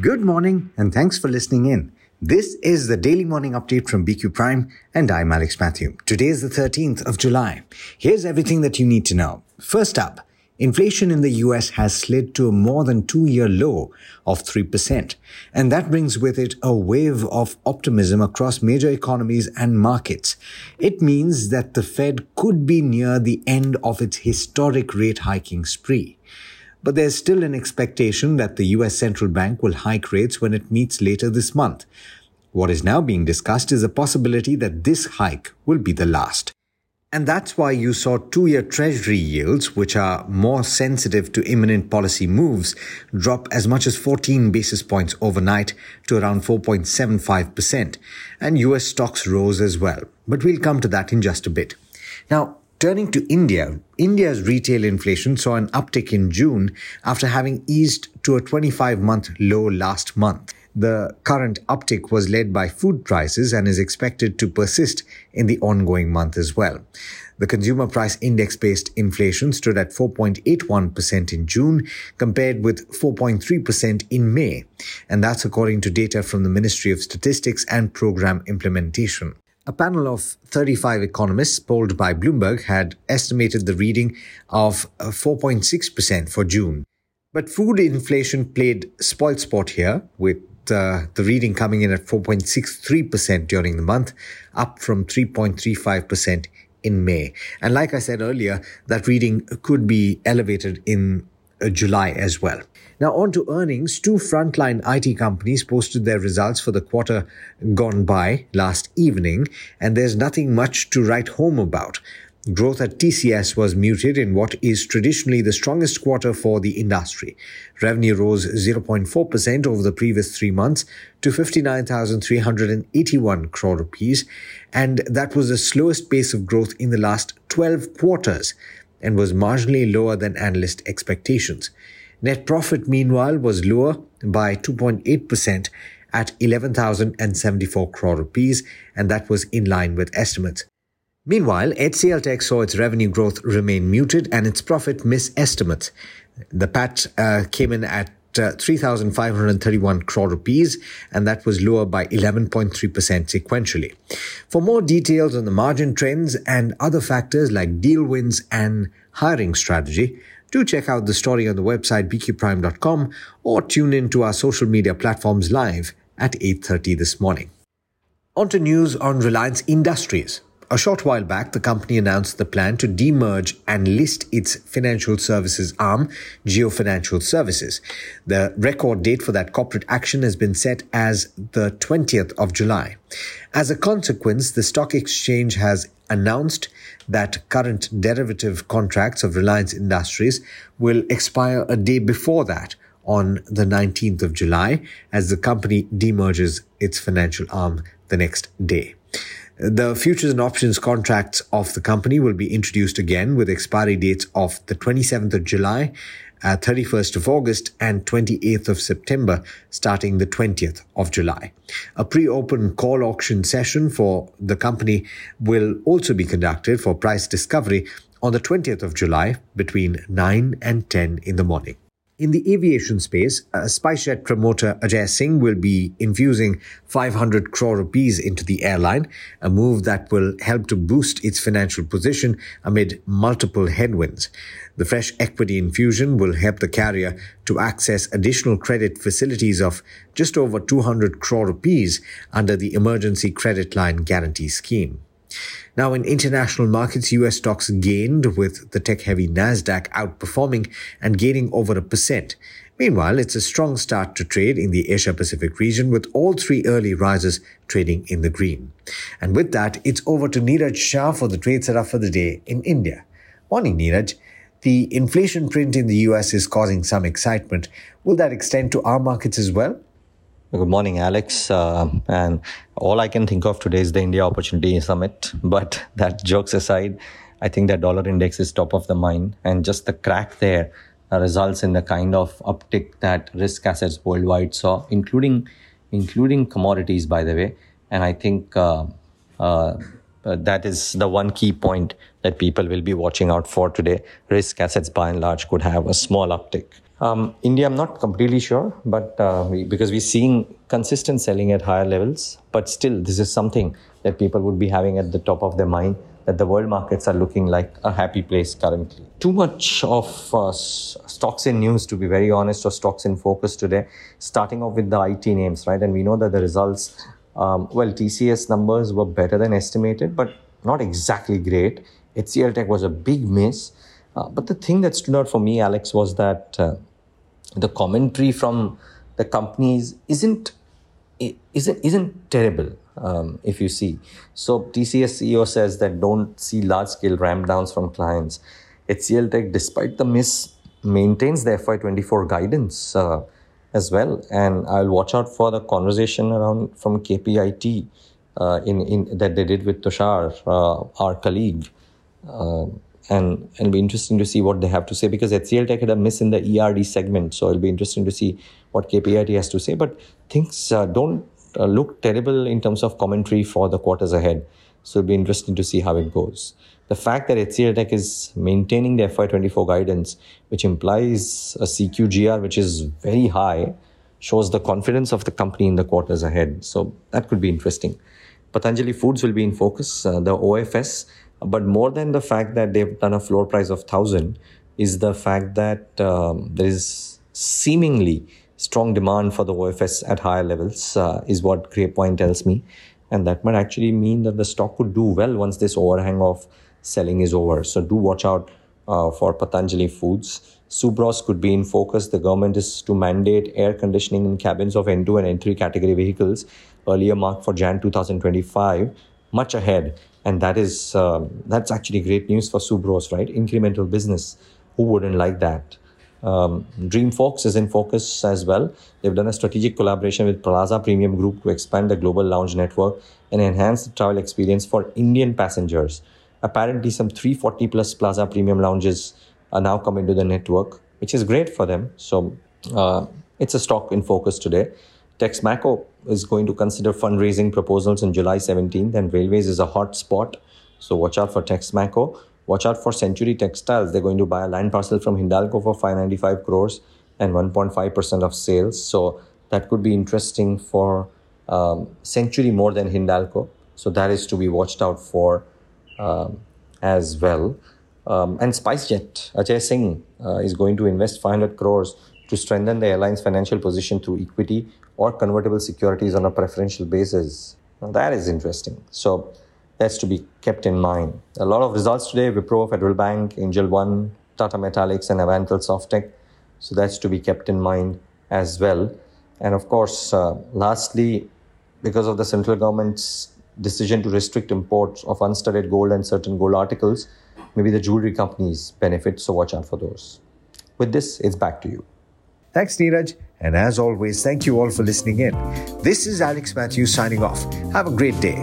Good morning and thanks for listening in. This is the Daily Morning Update from BQ Prime and I'm Alex Mathew. Today is the 13th of July. Here's everything that you need to know. First up, inflation in the US has slid to a more than two-year low of 3%, and that brings with it a wave of optimism across major economies and markets. It means that the Fed could be near the end of its historic rate hiking spree. But there's still an expectation that the US Central Bank will hike rates when it meets later this month. What is now being discussed is a possibility that this hike will be the last. And that's why you saw two-year Treasury yields, which are more sensitive to imminent policy moves, drop as much as 14 basis points overnight to around 4.75%. And US stocks rose as well. But we'll come to that in just a bit. Now, turning to India, India's retail inflation saw an uptick in June after having eased to a 25-month low last month. The current uptick was led by food prices and is expected to persist in the ongoing month as well. The consumer price index-based inflation stood at 4.81% in June, compared with 4.3% in May, and that's according to data from the Ministry of Statistics and Program Implementation. A panel of 35 economists polled by Bloomberg had estimated the reading of 4.6% for June. But food inflation played spoilsport here, with the reading coming in at 4.63% during the month, up from 3.35% in May. And like I said earlier, that reading could be elevated in July as well. Now on to earnings. Two frontline IT companies posted their results for the quarter gone by last evening, and there's nothing much to write home about. Growth at TCS was muted in what is traditionally the strongest quarter for the industry. Revenue rose 0.4% over the previous 3 months to 59,381 crore rupees, and that was the slowest pace of growth in the last 12 quarters and was marginally lower than analyst expectations. Net profit, meanwhile, was lower by 2.8% at 11,074 crore rupees, and that was in line with estimates. Meanwhile, HCL Tech saw its revenue growth remain muted and its profit miss estimates. The PAT came in at 3,531 crore rupees, and that was lower by 11.3% sequentially. For more details on the margin trends and other factors like deal wins and hiring strategy, do check out the story on the website bqprime.com or tune in to our social media platforms live at 8:30 this morning. On to news on Reliance Industries. A short while back, the company announced the plan to demerge and list its financial services arm, Jio Financial Services. The record date for that corporate action has been set as the 20th of July. As a consequence, the stock exchange has announced that current derivative contracts of Reliance Industries will expire a day before that, on the 19th of July, as the company demerges its financial arm the next day. The futures and options contracts of the company will be introduced again with expiry dates of the 27th of July, 31st of August and 28th of September, starting the 20th of July. A pre-open call auction session for the company will also be conducted for price discovery on the 20th of July between 9 and 10 in the morning. In the aviation space, SpiceJet promoter Ajay Singh will be infusing 500 crore rupees into the airline, a move that will help to boost its financial position amid multiple headwinds. The fresh equity infusion will help the carrier to access additional credit facilities of just over 200 crore rupees under the Emergency Credit Line Guarantee Scheme. Now, in international markets, US stocks gained with the tech-heavy Nasdaq outperforming and gaining over 1%. Meanwhile, it's a strong start to trade in the Asia-Pacific region with all three early risers trading in the green. And with that, it's over to Niraj Shah for the trade setup for the day in India. Morning, Niraj. The inflation print in the US is causing some excitement. Will that extend to our markets as well? Good morning, Alex. And all I can think of today is the India Opportunity Summit. But that jokes aside, I think that dollar index is top of the mind. And just the crack there results in the kind of uptick that risk assets worldwide saw, including commodities, by the way. And I think that is the one key point that people will be watching out for today. Risk assets, by and large, could have a small uptick. India, I'm not completely sure, but because we're seeing consistent selling at higher levels, but still, this is something that people would be having at the top of their mind, that the world markets are looking like a happy place currently. Too much of stocks in news, to be very honest, or stocks in focus today, starting off with the IT names, right? And we know that the results, TCS numbers were better than estimated, but not exactly great. HCL Tech was a big miss. But the thing that stood out for me, Alex, was that the commentary from the companies isn't terrible, if you see. So TCS CEO says that don't see large-scale ramp downs from clients. HCL Tech, despite the miss, maintains the FY24 guidance as well. And I'll watch out for the conversation around from KPIT that they did with Tushar, our colleague. And it'll be interesting to see what they have to say, because HCL Tech had a miss in the ERD segment. So it'll be interesting to see what KPIT has to say. But things don't look terrible in terms of commentary for the quarters ahead. So it'll be interesting to see how it goes. The fact that HCL Tech is maintaining the FY24 guidance, which implies a CQGR, which is very high, shows the confidence of the company in the quarters ahead. So that could be interesting. Patanjali Foods will be in focus, the OFS. But more than the fact that they've done a floor price of 1,000 is the fact that there is seemingly strong demand for the OFS at higher levels, is what Greypoint tells me. And that might actually mean that the stock could do well once this overhang of selling is over. So do watch out for Patanjali Foods. Subros could be in focus. The government is to mandate air conditioning in cabins of N2 and N3 category vehicles, earlier marked for Jan 2025, much ahead. And that's actually great news for Subros, right? Incremental business. Who wouldn't like that? DreamFox is in focus as well. They've done a strategic collaboration with Plaza Premium Group to expand the global lounge network and enhance the travel experience for Indian passengers. Apparently, some 340 plus Plaza Premium lounges are now coming to the network, which is great for them. So it's a stock in focus today. Texmaco is going to consider fundraising proposals on July 17th, and railways is a hot spot. So watch out for Texmaco. Watch out for Century Textiles. They're going to buy a land parcel from Hindalco for 595 crores and 1.5% of sales. So that could be interesting for Century more than Hindalco. So that is to be watched out for as well. And SpiceJet, Ajay Singh is going to invest 500 crores to strengthen the airline's financial position through equity or convertible securities on a preferential basis. Now, that is interesting. So that's to be kept in mind. A lot of results today: Vipro, Federal Bank, Angel One, Tata Metallics, and Avantel Softtech. So that's to be kept in mind as well. And of course, lastly, because of the central government's decision to restrict imports of unstudded gold and certain gold articles, maybe the jewelry companies benefit. So watch out for those. With this, it's back to you. Thanks, Niraj. And as always, thank you all for listening in. This is Alex Mathew signing off. Have a great day.